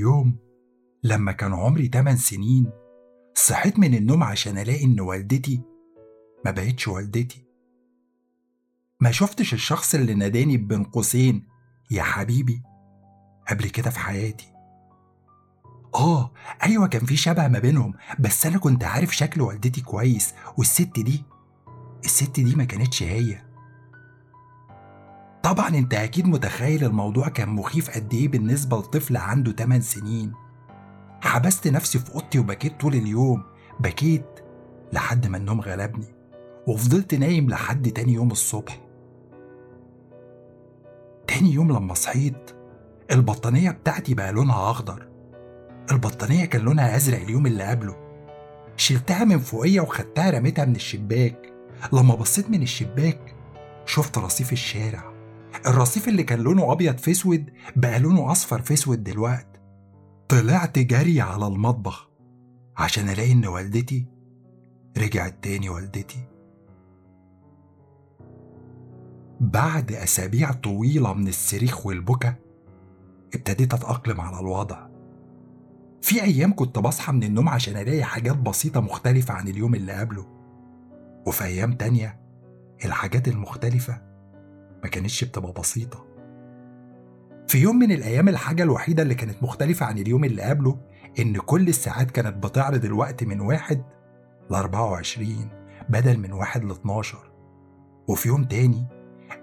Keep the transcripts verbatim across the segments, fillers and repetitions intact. يوم لما كان عمري تمن سنين صحيت من النوم عشان ألاقي إن والدتي ما بقتش والدتي. ما شفتش الشخص اللي ناداني بين قوسين يا حبيبي قبل كده في حياتي. آه أيوة كان في شبه ما بينهم، بس أنا كنت عارف شكل والدتي كويس، والست دي الست دي ما كانتش هي. طبعا انت اكيد متخيل الموضوع كان مخيف قد ايه بالنسبة لطفل عنده تمن سنين. حبست نفسي في اوضتي وبكيت طول اليوم، بكيت لحد ما النوم غلبني وفضلت نايم لحد تاني يوم الصبح. تاني يوم لما صحيت البطانية بتاعتي بقى لونها اخضر، البطانية كان لونها ازرق اليوم اللي قبله. شلتها من فوقية وخدتها رميتها من الشباك. لما بصيت من الشباك شفت رصيف الشارع، الرصيف اللي كان لونه أبيض في أسود بقى لونه أصفر في أسود دلوقت. طلعت جري على المطبخ عشان ألاقي إن والدتي رجعت تاني والدتي. بعد أسابيع طويلة من الصريخ والبكا ابتديت أتأقلم على الوضع. في أيام كنت بصحى من النوم عشان ألاقي حاجات بسيطة مختلفة عن اليوم اللي قبله، وفي أيام تانية الحاجات المختلفة ما كانتش بتبقى بسيطة. في يوم من الأيام الحاجة الوحيدة اللي كانت مختلفة عن اليوم اللي قبله إن كل الساعات كانت بتعرض الوقت من واحد لأربعة وعشرين بدل من واحد لاتناشر. وفي يوم تاني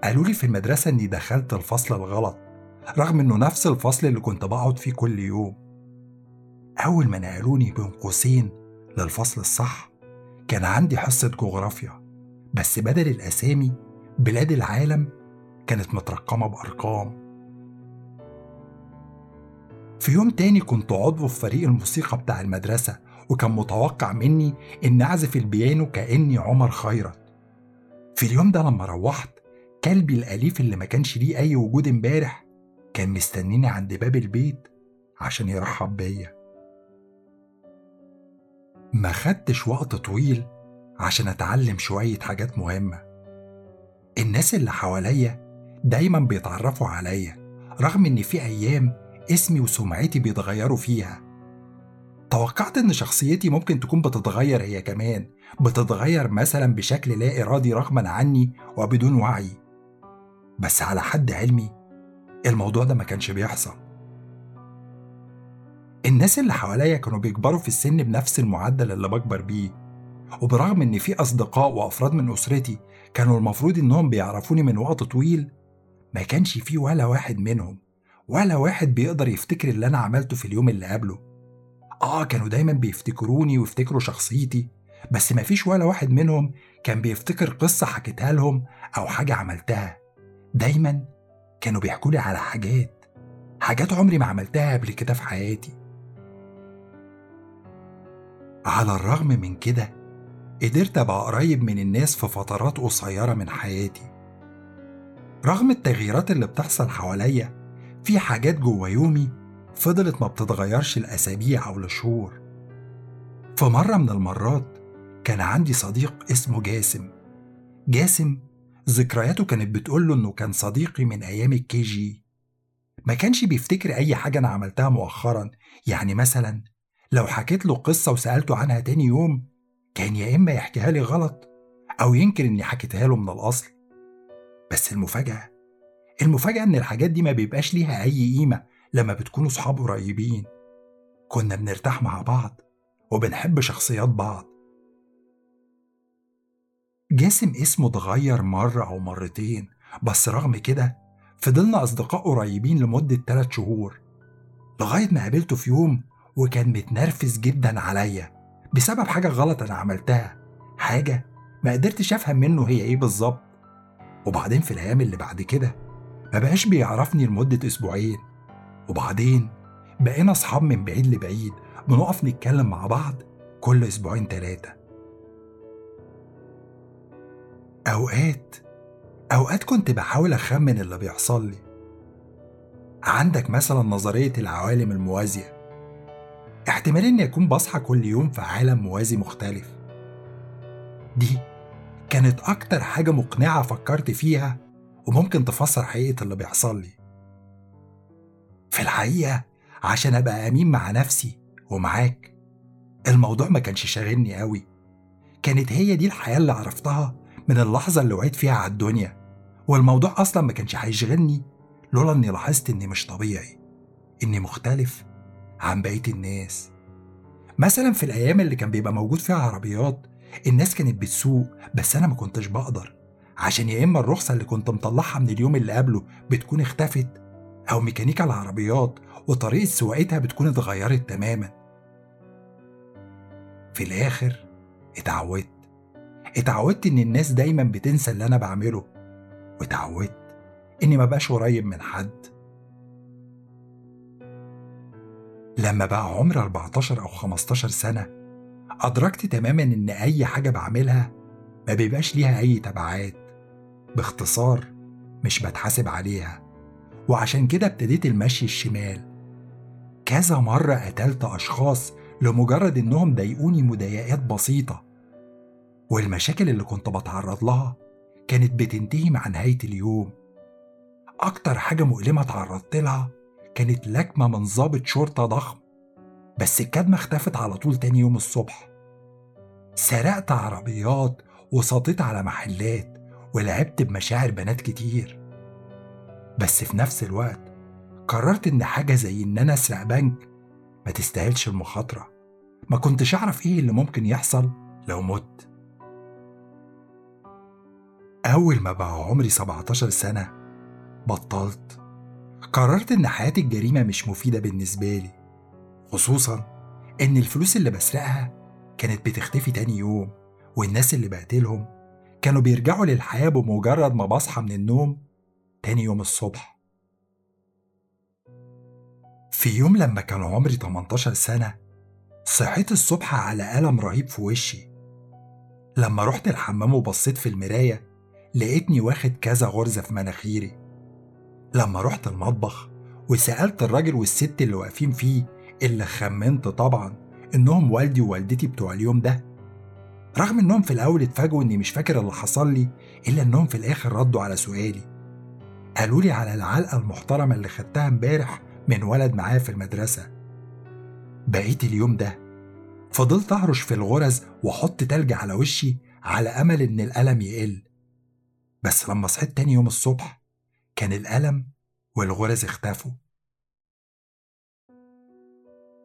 قالوا لي في المدرسة إني دخلت الفصل الغلط رغم إنه نفس الفصل اللي كنت بقعد فيه كل يوم. أول ما نقلوني بين قوسين للفصل الصح كان عندي حصة جغرافيا، بس بدل الأسامي بلاد العالم كانت مترقمة بأرقام. في يوم تاني كنت عضو في فريق الموسيقى بتاع المدرسة، وكان متوقع مني إن أعزف البيانو كأني عمر خيرت. في اليوم ده لما روحت كلبي الأليف اللي ما كانش ليه أي وجود امبارح كان مستنيني عند باب البيت عشان يرحب بيا. ما خدتش وقت طويل عشان أتعلم شوية حاجات مهمة. الناس اللي حواليا دايما بيتعرفوا عليا رغم ان في ايام اسمي وسمعتي بيتغيروا فيها. توقعت ان شخصيتي ممكن تكون بتتغير هي كمان، بتتغير مثلا بشكل لا ارادي رغما عني وبدون وعي، بس على حد علمي الموضوع ده ما كانش بيحصل. الناس اللي حواليا كانوا بيكبروا في السن بنفس المعدل اللي بكبر بيه، وبرغم ان في اصدقاء وافراد من اسرتي كانوا المفروض انهم بيعرفوني من وقت طويل ما كانش فيه ولا واحد منهم ولا واحد بيقدر يفتكر اللي انا عملته في اليوم اللي قبله. اه كانوا دايما بيفتكروني ويفتكروا شخصيتي، بس ما فيش ولا واحد منهم كان بيفتكر قصة حكيتها لهم او حاجة عملتها. دايما كانوا بيحكولي على حاجات حاجات عمري ما عملتها قبل كده في حياتي. على الرغم من كده قدرت أبقى قريب من الناس في فترات قصيرة من حياتي. رغم التغييرات اللي بتحصل حواليا في حاجات جوا يومي فضلت ما بتتغيرش الأسابيع أو الشهور. في مرة من المرات كان عندي صديق اسمه جاسم. جاسم ذكرياته كانت بتقوله إنه كان صديقي من أيام الكي جي. ما كانش بيفتكر أي حاجة أنا عملتها مؤخرا، يعني مثلا لو حكيت له قصة وسألته عنها تاني يوم كان يا إما يحكيها لي غلط أو ينكر إني حكيتها له من الأصل. بس المفاجأة المفاجأة إن الحاجات دي ما بيبقاش ليها أي قيمة لما بتكونوا صحاب قريبين. كنا بنرتاح مع بعض وبنحب شخصيات بعض. جاسم اسمه اتغير مرة أو مرتين، بس رغم كده فضلنا أصدقاء قريبين لمدة تلات شهور، لغاية ما قابلته في يوم وكان متنرفز جدا عليا بسبب حاجة غلط أنا عملتها، حاجة ما قدرتش أفهم منه هي إيه بالظبط. وبعدين في الأيام اللي بعد كده ما بقاش بيعرفني لمدة أسبوعين، وبعدين بقينا أصحاب من بعيد لبعيد، بنقف نتكلم مع بعض كل أسبوعين تلاتة. أوقات أوقات كنت بحاول أخمن اللي بيحصل لي. عندك مثلا نظرية العوالم الموازية، احتمال إني أكون بصحى كل يوم في عالم موازي مختلف. دي كانت أكتر حاجة مقنعة فكرت فيها وممكن تفسر حقيقة اللي بيحصل لي. في الحقيقة عشان أبقى أمين مع نفسي ومعاك. الموضوع ما كانش شاغلني قوي، كانت هي دي الحياة اللي عرفتها من اللحظة اللي وعيت فيها على الدنيا، والموضوع أصلا ما كانش هيشغلني لولا أني لاحظت أني مش طبيعي، أني مختلف عن بقية الناس. مثلا في الأيام اللي كان بيبقى موجود فيها عربيات، الناس كانت بتسوق بس أنا ما كنتش بقدر، عشان يا إما الرخصة اللي كنت مطلعها من اليوم اللي قبله بتكون اختفت، أو ميكانيكا العربيات وطريقة سواقتها بتكون اتغيرت تماما. في الآخر اتعودت اتعودت إن الناس دايما بتنسى اللي أنا بعمله، واتعودت إني ما بقاش قريب من حد. لما بقى عمر أربعتاشر أو خمستاشر سنة، أدركت تماما إن أي حاجة بعملها ما بيبقاش ليها أي تبعات، باختصار مش بتحاسب عليها، وعشان كده ابتديت المشي الشمال. كذا مرة قتلت أشخاص لمجرد إنهم ضايقوني مضايقات بسيطة، والمشاكل اللي كنت بتعرض لها كانت بتنتهي مع نهاية اليوم. أكتر حاجة مؤلمة تعرضت لها كانت لكمة من ضابط شرطة ضخم، بس الكدمة اختفت على طول تاني يوم الصبح. سرقت عربيات وسطيت على محلات ولعبت بمشاعر بنات كتير، بس في نفس الوقت قررت إن حاجة زي إن أنا أسرق بنك ما تستاهلش المخاطرة. ما كنتش أعرف إيه اللي ممكن يحصل لو مت. أول ما بقى عمري سبعتاشر سنة بطلت، قررت إن حياة الجريمة مش مفيدة بالنسبة لي، خصوصا إن الفلوس اللي بسرقها كانت بتختفي تاني يوم، والناس اللي بقتلهم كانوا بيرجعوا للحياة بمجرد ما بصحى من النوم تاني يوم الصبح. في يوم لما كان عمري تمنتاشر سنة، صحيت الصبح على ألم رهيب في وشي. لما رحت الحمام وبصيت في المراية، لقيتني واخد كذا غرزة في مناخيري. لما رحت المطبخ وسألت الراجل والست اللي واقفين فيه، اللي خمنت طبعا إنهم والدي ووالدتي بتوع اليوم ده، رغم إنهم في الأول اتفاجئوا إني مش فاكر اللي حصل لي، إلا إنهم في الآخر ردوا على سؤالي. قالوا لي على العلقة المحترمة اللي خدتها امبارح من ولد معايا في المدرسة. بقيت اليوم ده فضلت أهرش في الغرز وأحط تلج على وشي على أمل إن الألم يقل، بس لما صحيت تاني يوم الصبح كان الألم والغرز اختفوا.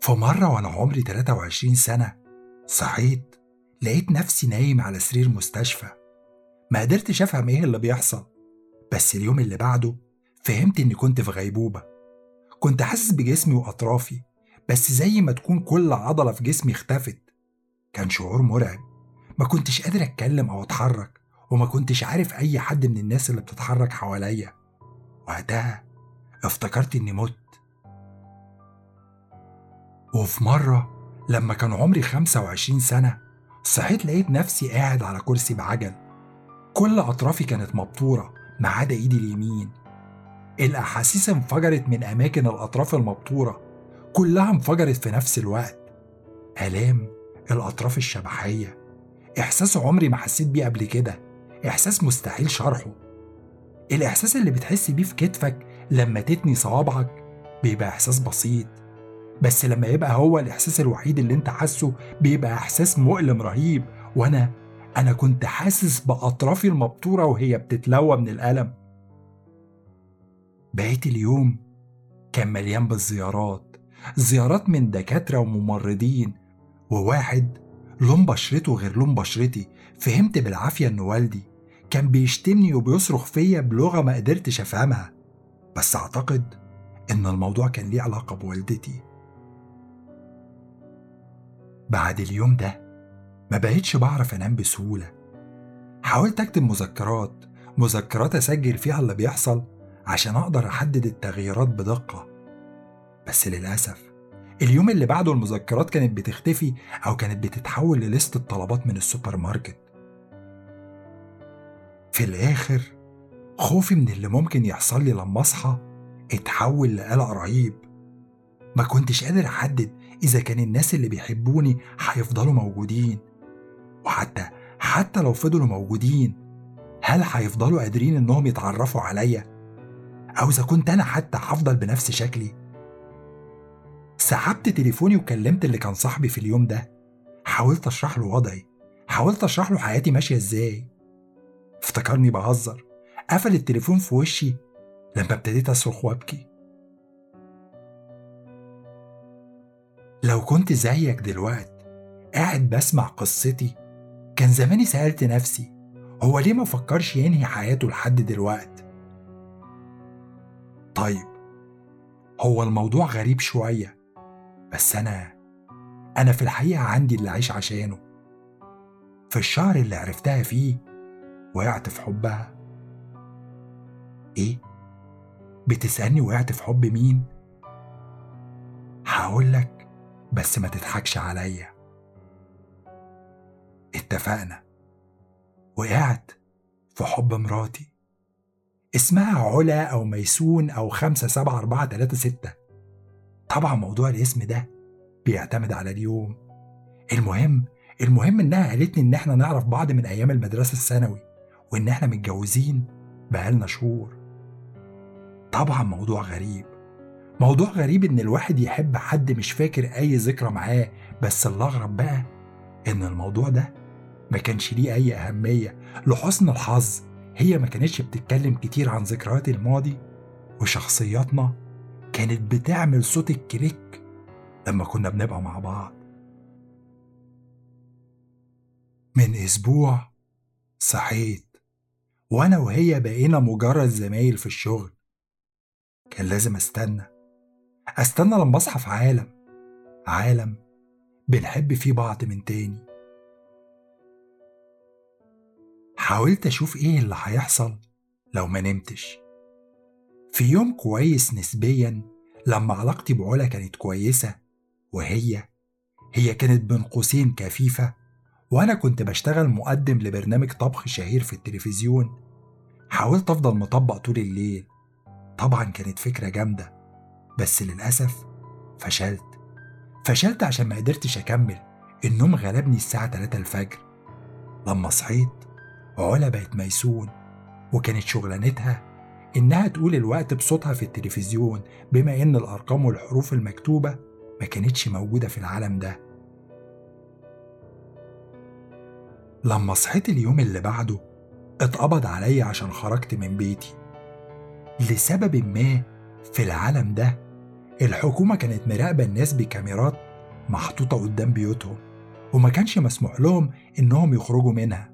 في مرة وأنا عمري تلاتة وعشرين سنة، صحيت لقيت نفسي نايم على سرير مستشفى. ما قدرتش أفهم إيه اللي بيحصل، بس اليوم اللي بعده فهمت إني كنت في غيبوبة. كنت حاسس بجسمي وأطرافي، بس زي ما تكون كل عضلة في جسمي اختفت. كان شعور مرعب، ما كنتش قادر أتكلم أو أتحرك، وما كنتش عارف أي حد من الناس اللي بتتحرك حواليا. وقتها افتكرت إني مت. وفي مرة لما كان عمري خمسة وعشرين سنة، صحيت لقيت نفسي قاعد على كرسي بعجل. كل أطرافي كانت مبتورة ما عدا إيدي اليمين. الأحاسيس انفجرت من أماكن الأطراف المبتورة، كلها انفجرت في نفس الوقت. آلام الأطراف الشبحية، إحساس عمري ما حسيت بيه قبل كده، إحساس مستحيل شرحه. الإحساس اللي بتحس بيه في كتفك لما تتني صوابعك بيبقى إحساس بسيط، بس لما يبقى هو الإحساس الوحيد اللي انت حاسه بيبقى إحساس مؤلم رهيب. وأنا أنا كنت حاسس بأطرافي المبتورة وهي بتتلوى من الألم. بقيت اليوم كان مليان بالزيارات، زيارات من دكاترة وممرضين، وواحد لون بشرته غير لون بشرتي. فهمت بالعافية إن والدي كان بيشتمني وبيصرخ فيا بلغة ما قدرتش أفهمها، بس أعتقد إن الموضوع كان ليه علاقة بوالدتي. بعد اليوم ده ما بقيتش بعرف أنام بسهولة. حاولت أكتب مذكرات مذكرات أسجل فيها اللي بيحصل عشان أقدر أحدد التغييرات بدقة، بس للأسف اليوم اللي بعده المذكرات كانت بتختفي، أو كانت بتتحول لليست الطلبات من السوبر ماركت. في الآخر خوفي من اللي ممكن يحصل لي لما أصحى اتحول لقلق رهيب. ما كنتش قادر أحدد إذا كان الناس اللي بيحبوني هيفضلوا موجودين، وحتى حتى لو فضلوا موجودين هل هيفضلوا قادرين إنهم يتعرفوا عليا، أو إذا كنت أنا حتى هفضل بنفس شكلي. سحبت تليفوني وكلمت اللي كان صاحبي في اليوم ده، حاولت اشرح له وضعي، حاولت اشرح له حياتي ماشيه ازاي. افتكرني بهزر، قفل التليفون في وشي لما ابتديت اصرخ وابكي. لو كنت زيك دلوقت قاعد بسمع قصتي كان زماني سألت نفسي هو ليه ما فكرش ينهي حياته لحد دلوقت. طيب هو الموضوع غريب شوية، بس أنا أنا في الحقيقة عندي اللي عايش عشانه. في الشهر اللي عرفتها فيه وقعت في حبها. إيه؟ بتسألني وقعت في حب مين؟ هقولك بس ما تضحكش عليا. اتفقنا، وقعت في حب مراتي اسمها علا أو ميسون أو خمسة سبعة أربعة تلاتة ستة. طبعا موضوع الاسم ده بيعتمد على اليوم. المهم المهم إنها قالتني إن احنا نعرف بعض من أيام المدرسة الثانوي وإن احنا متجوزين بقالنا شهور. طبعا موضوع غريب موضوع غريب إن الواحد يحب حد مش فاكر أي ذكرى معاه، بس الأغرب بقى إن الموضوع ده ما كانش ليه أي أهمية. لحسن الحظ هي ما كانتش بتتكلم كتير عن ذكريات الماضي، وشخصياتنا كانت بتعمل صوت الكليك لما كنا بنبقى مع بعض. من أسبوع صحيت وأنا وهي بقينا مجرد زمايل في الشغل. كان لازم أستنى أستنى لما أصحى في عالم عالم بنحب فيه بعض من تاني. حاولت أشوف إيه اللي هيحصل لو ما نمتش. في يوم كويس نسبيا لما علاقتي بعلا كانت كويسة، وهي هي كانت بين قوسين كفيفة، وأنا كنت بشتغل مقدم لبرنامج طبخ شهير في التلفزيون. حاولت أفضل مطبق طول الليل. طبعا كانت فكرة جامدة، بس للأسف فشلت فشلت عشان ما قدرتش أكمل. النوم غلبني الساعة تلاتة الفجر. لما صحيت علا بقت ميسون، وكانت شغلانتها إنها تقول الوقت بصوتها في التلفزيون، بما إن الأرقام والحروف المكتوبة ما كانتش موجودة في العالم ده. لما صحيت اليوم اللي بعده اتقبض عليا عشان خرجت من بيتي. لسبب ما في العالم ده الحكومة كانت مراقبة الناس بكاميرات محطوطة قدام بيوتهم، وما كانش مسموح لهم إنهم يخرجوا منها.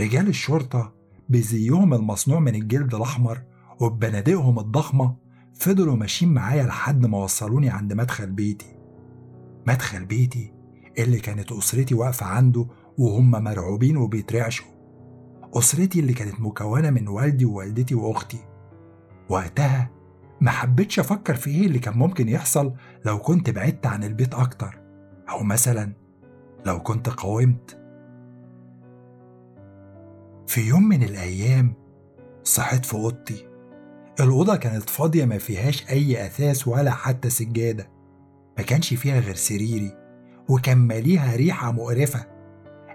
رجال الشرطة بزيهم المصنوع من الجلد الأحمر وبنادقهم الضخمة فضلوا ماشيين معايا لحد ما وصلوني عند مدخل بيتي مدخل بيتي اللي كانت أسرتي واقفة عنده وهم مرعوبين وبيترعشوا. أسرتي اللي كانت مكونة من والدي ووالدتي وأختي. وقتها ما حبيتش أفكر في إيه اللي كان ممكن يحصل لو كنت بعدت عن البيت أكتر، أو مثلا لو كنت قاومت. في يوم من الأيام صحيت في أوضتي. الأوضة كانت فاضية، ما فيهاش أي أثاث ولا حتى سجادة. ما كانش فيها غير سريري، وكان ماليها ريحة مقرفة،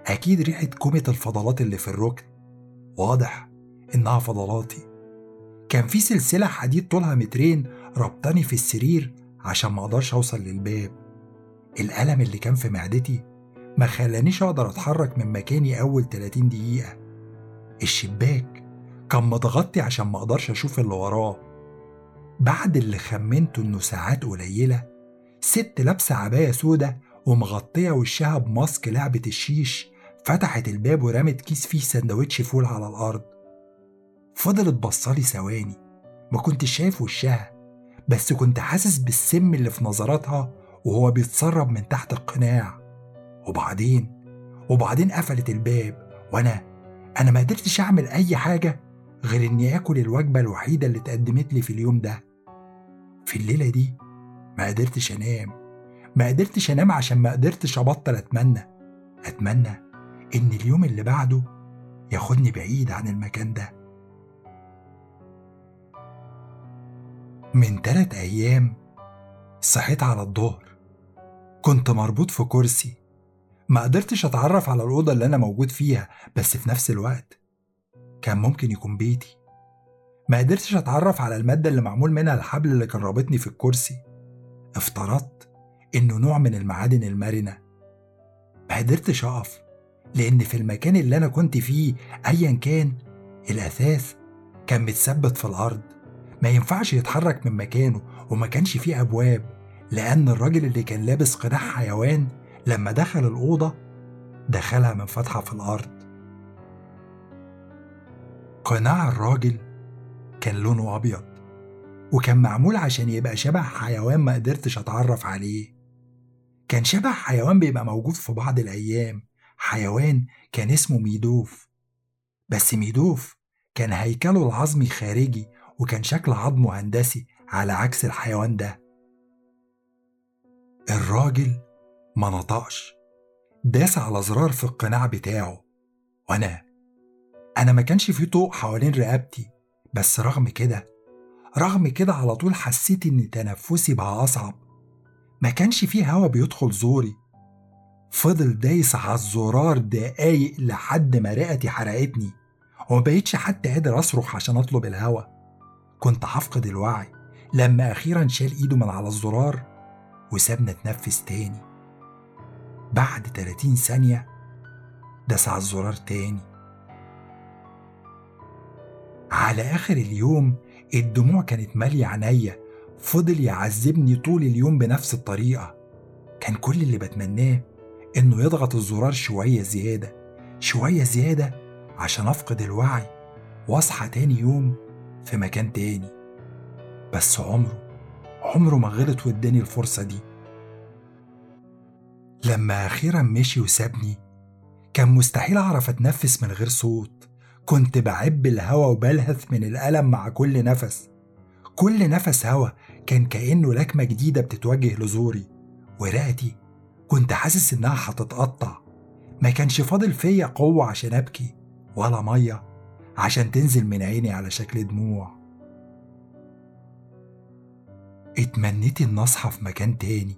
أكيد ريحة كومة الفضلات اللي في الركن. واضح إنها فضلاتي. كان في سلسلة حديد طولها مترين ربطاني في السرير عشان ما أقدرش أوصل للباب. الألم اللي كان في معدتي ما خلانيش أقدر أتحرك من مكاني أول تلاتين دقيقة. الشباك كان متغطي عشان ما أقدرش أشوف اللي وراه. بعد اللي خمنته إنه ساعات قليلة، ست لابسة عباية سودة ومغطية وشها بماسك لعبة الشيش فتحت الباب ورمت كيس فيه سندوتش فول على الأرض. فضلت بصالي ثواني، ما كنت شايف وشها، بس كنت حاسس بالسم اللي في نظراتها وهو بيتسرب من تحت القناع. وبعدين وبعدين قفلت الباب، وأنا أنا ما قدرتش أعمل أي حاجة غير إني آكل الوجبة الوحيدة اللي اتقدمت لي في اليوم ده. في الليلة دي ما قدرتش أنام ما قدرتش أنام عشان ما قدرتش أبطل أتمنى أتمنى إن اليوم اللي بعده ياخدني بعيد عن المكان ده. من تلات أيام صحيت على الظهر. كنت مربوط في كرسي، ما قدرتش أتعرف على الأوضة اللي أنا موجود فيها، بس في نفس الوقت كان ممكن يكون بيتي. ما قدرتش أتعرف على المادة اللي معمول منها الحبل اللي كان رابطني في الكرسي. افترضت إنه نوع من المعادن المرنة. ما قدرتش أقف، لأن في المكان اللي أنا كنت فيه أيا كان الأثاث كان متثبت في الأرض، ما ينفعش يتحرك من مكانه، وما كانش فيه أبواب، لأن الراجل اللي كان لابس قناع حيوان لما دخل الأوضة دخلها من فتحة في الأرض. قناع الراجل كان لونه أبيض، وكان معمول عشان يبقى شبه حيوان ما قدرتش أتعرف عليه. كان شبه حيوان بيبقى موجود في بعض الأيام، حيوان كان اسمه ميدوف. بس ميدوف كان هيكله العظمي خارجي، وكان شكل عظمه هندسي على عكس الحيوان ده. الراجل ما نطقش، داس على زرار في القناع بتاعه، وأنا أنا ما كانش فيه طوق حوالين رقبتي، بس رغم كده رغم كده على طول حسيت إن تنفسي بقى أصعب، ما كانش فيه هوا بيدخل زوري. فضل دايس على الزرار دقايق لحد ما رئتي حرقتني، وما بقيتش حتى قادر أصرخ عشان أطلب الهوا. كنت هفقد الوعي لما أخيرا شال إيده من على الزرار وسابني أتنفس تاني. بعد ثلاثين ثانية داس على الزرار تاني. على آخر اليوم الدموع كانت مالية عينيا، فضل يعذبني طول اليوم بنفس الطريقة. كان كل اللي بتمناه إنه يضغط الزرار شوية زيادة شوية زيادة عشان أفقد الوعي وأصحى تاني يوم في مكان تاني. بس عمره عمره ما غلط واداني الفرصة دي. لما أخيرا مشي وسابني كان مستحيل أعرف أتنفس من غير صوت. كنت بعب الهوا وبلهث من الألم مع كل نفس. كل نفس هوا كان كأنه لكمة جديدة بتتوجه لزوري، ورئتي كنت حاسس إنها هتتقطع. ما كانش فاضل فيا قوة عشان أبكي، ولا مية عشان تنزل من عيني على شكل دموع. اتمنيت إن أصحى في مكان تاني.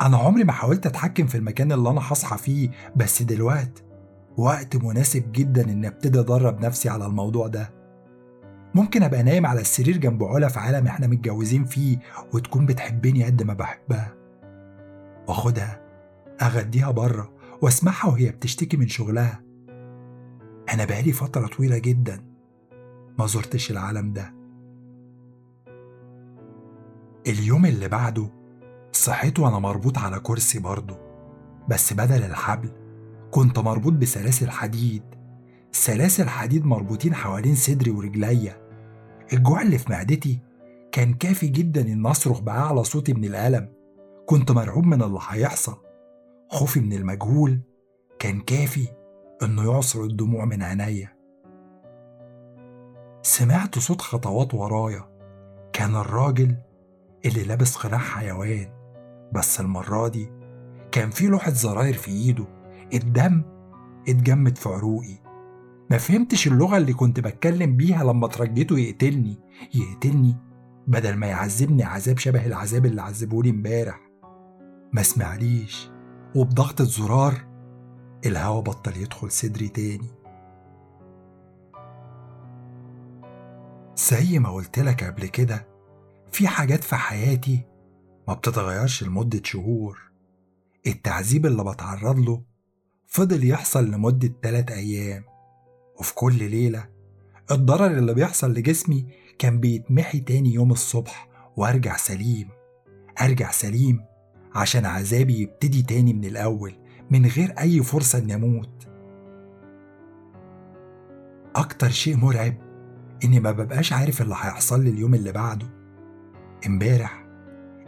أنا عمري ما حاولت أتحكم في المكان اللي أنا هصحى فيه، بس دلوقتي وقت مناسب جدا إن أبتدي أدرب نفسي على الموضوع ده. ممكن أبقى نايم على السرير جنب علا في عالم إحنا متجوزين فيه، وتكون بتحبني قد ما بحبها، وأخدها أغديها بره وأسمعها وهي بتشتكي من شغلها. أنا بقالي فترة طويلة جدا ما زرتش العالم ده. اليوم اللي بعده صحيت وأنا مربوط على كرسي برضه، بس بدل الحبل كنت مربوط بسلاسل حديد. سلاسل حديد مربوطين حوالين صدري ورجليا. الجوع اللي في معدتي كان كافي جدا إن أصرخ بأعلى صوتي من الألم. كنت مرعوب من اللي هيحصل. خوفي من المجهول كان كافي إنه يعصر الدموع من عينيا. سمعت صوت خطوات ورايا. كان الراجل اللي لابس قناع حيوان، بس المرة دي كان فيه لوحة زراير في إيده. الدم اتجمد في عروقي. ما فهمتش اللغة اللي كنت بتكلم بيها لما ترجيته يقتلني يقتلني بدل ما يعذبني عذاب شبه العذاب اللي عذبولي امبارح. ما سمعليش، وبضغطة زرار الهوا بطل يدخل صدري تاني. زي ما قلتلك قبل كده، في حاجات في حياتي ما بتتغيرش لمدة شهور. التعذيب اللي بتعرض له فضل يحصل لمدة ثلاثة أيام، وفي كل ليلة الضرر اللي بيحصل لجسمي كان بيتمحي تاني يوم الصبح، وأرجع سليم أرجع سليم عشان عذابي يبتدي تاني من الأول من غير أي فرصة إني أموت. أكتر شيء مرعب إني ما ببقاش عارف اللي هيحصل لي اليوم اللي بعده. امبارح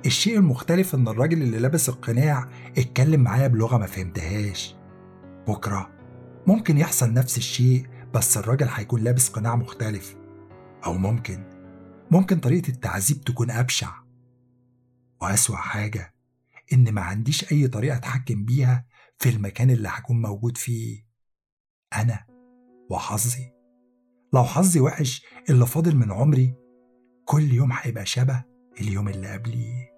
الشيء المختلف إن الراجل اللي لابس القناع اتكلم معايا بلغة ما فهمتهاش. بكرة ممكن يحصل نفس الشيء، بس الراجل هيكون لابس قناع مختلف، أو ممكن ممكن طريقة التعذيب تكون أبشع. وأسوأ حاجة إن ما عنديش أي طريقة أتحكم بيها في المكان اللي هكون موجود فيه. أنا وحظي، لو حظي وحش اللي فاضل من عمري كل يوم هيبقى شبه اليوم اللي قبليه.